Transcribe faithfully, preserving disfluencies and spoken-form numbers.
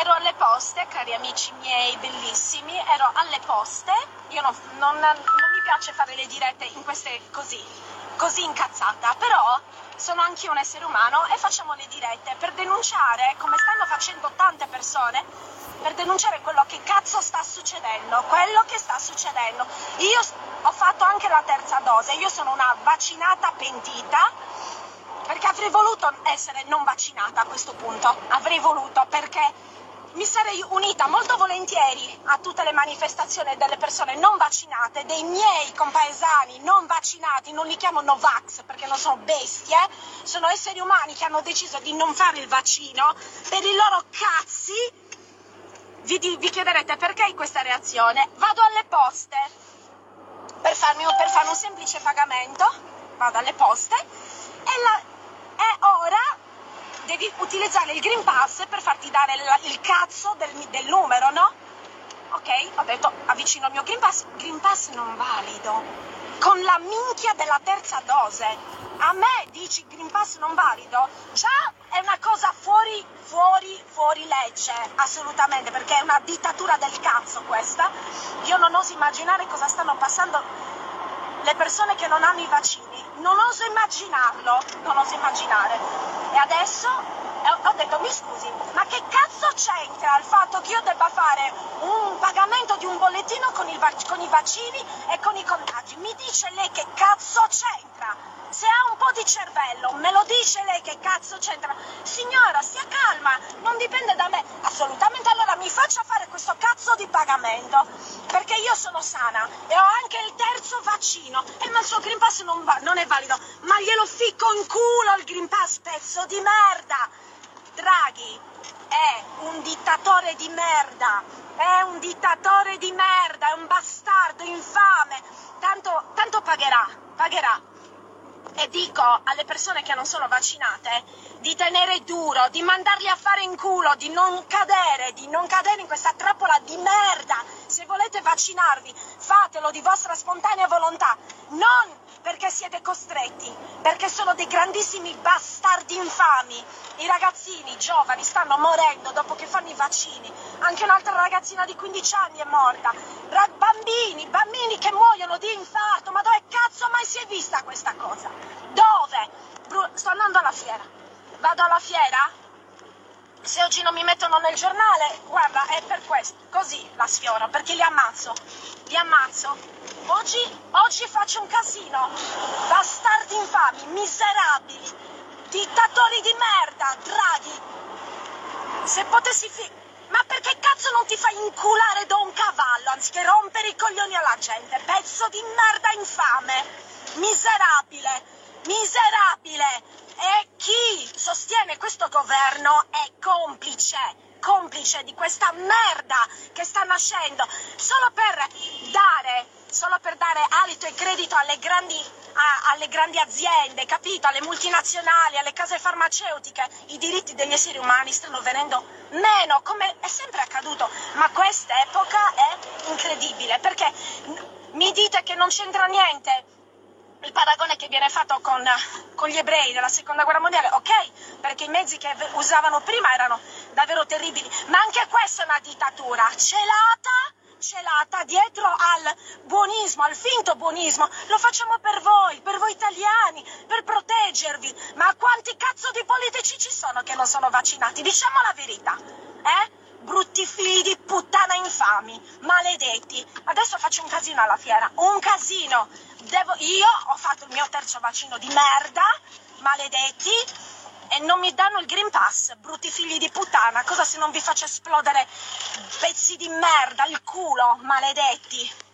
ero alle poste, cari amici miei bellissimi, ero alle poste, io no, non, non mi piace fare le dirette in queste così, così incazzata, però sono anch'io un essere umano e facciamo le dirette per denunciare, come stanno facendo tante persone, per denunciare quello che cazzo sta succedendo, quello che sta succedendo. Io ho fatto anche la terza dose, io sono una vaccinata pentita, perché avrei voluto essere non vaccinata a questo punto, avrei voluto, perché mi sarei unita molto volentieri a tutte le manifestazioni delle persone non vaccinate, dei miei compaesani non vaccinati, non li chiamo Novax perché non sono bestie, sono esseri umani che hanno deciso di non fare il vaccino, per i loro cazzi. Vi, vi chiederete perché questa reazione? Vado alle poste per, farmi, per fare un semplice pagamento, vado alle poste. E, la, e ora devi utilizzare il Green Pass per farti dare il, il cazzo del, del numero, no? Ok, ho detto avvicino il mio Green Pass, Green Pass non valido, con la minchia della terza dose. A me dici Green Pass non valido? Già è una cosa fuori, fuori, fuori legge, assolutamente, perché è una dittatura del cazzo questa. Io non oso immaginare cosa stanno passando le persone che non hanno i vaccini, non oso immaginarlo, non oso immaginare. E adesso ho detto, mi scusi, ma che cazzo c'entra il fatto che io debba fare un pagamento di un bollettino con, il, con i vaccini e con i contagi? Mi dice lei che cazzo c'entra? Se ha un po' di cervello, me lo dice lei che cazzo c'entra? Signora, stia calma, non dipende da me. Assolutamente, allora mi faccia fare questo cazzo di pagamento, perché io sono sana e ho anche il terzo vaccino e ma il suo Green Pass non, va- non è valido, ma glielo ficco in culo il Green Pass, pezzo di merda. Draghi è un dittatore di merda, è un dittatore di merda, è un bastardo infame, tanto, tanto pagherà, pagherà. E dico alle persone che non sono vaccinate di tenere duro, di mandarli a fare in culo, di non cadere, di non cadere in questa trappola di merda. Se volete vaccinarvi, fatelo di vostra spontanea volontà, non perché siete costretti, perché sono dei grandissimi bastardi infami. I ragazzini giovani stanno morendo dopo che fanno i vaccini, anche un'altra ragazzina di quindici anni è morta. Ra- bambini, bambini che muoiono di infarto, ma dove cazzo mai si è vista questa cosa? Dove? Bru- sto andando alla fiera, vado alla fiera? Se oggi non mi mettono nel giornale, guarda, è per questo, così la sfioro, perché li ammazzo, li ammazzo. Oggi, oggi faccio un casino, bastardi infami, miserabili, dittatori di merda, Draghi, se potessi fi- ma perché cazzo non ti fai inculare da un cavallo anziché rompere i coglioni alla gente, pezzo di merda infame, miserabile, miserabile, e chi sostiene questo governo è complice. complice di questa merda che sta nascendo solo per dare, solo per dare alito e credito alle grandi, a, alle grandi aziende, capito? Alle multinazionali, alle case farmaceutiche. I diritti degli esseri umani stanno venendo meno, come è sempre accaduto, ma questa epoca è incredibile, perché mi dite che non c'entra niente il paragone che viene fatto con, con gli ebrei nella seconda guerra mondiale, ok, perché i mezzi che usavano prima erano davvero terribili, ma anche questa è una dittatura celata, celata dietro al buonismo, al finto buonismo. Lo facciamo per voi, per voi italiani, per proteggervi, ma quanti cazzo di politici ci sono che non sono vaccinati? Diciamo la verità, eh? Brutti figli di puttana infami, maledetti. Adesso faccio un casino alla fiera, un casino. Devo, io ho fatto il mio terzo vaccino di merda, maledetti, e non mi danno il Green Pass, brutti figli di puttana. Cosa se non vi faccio esplodere pezzi di merda, il culo, maledetti.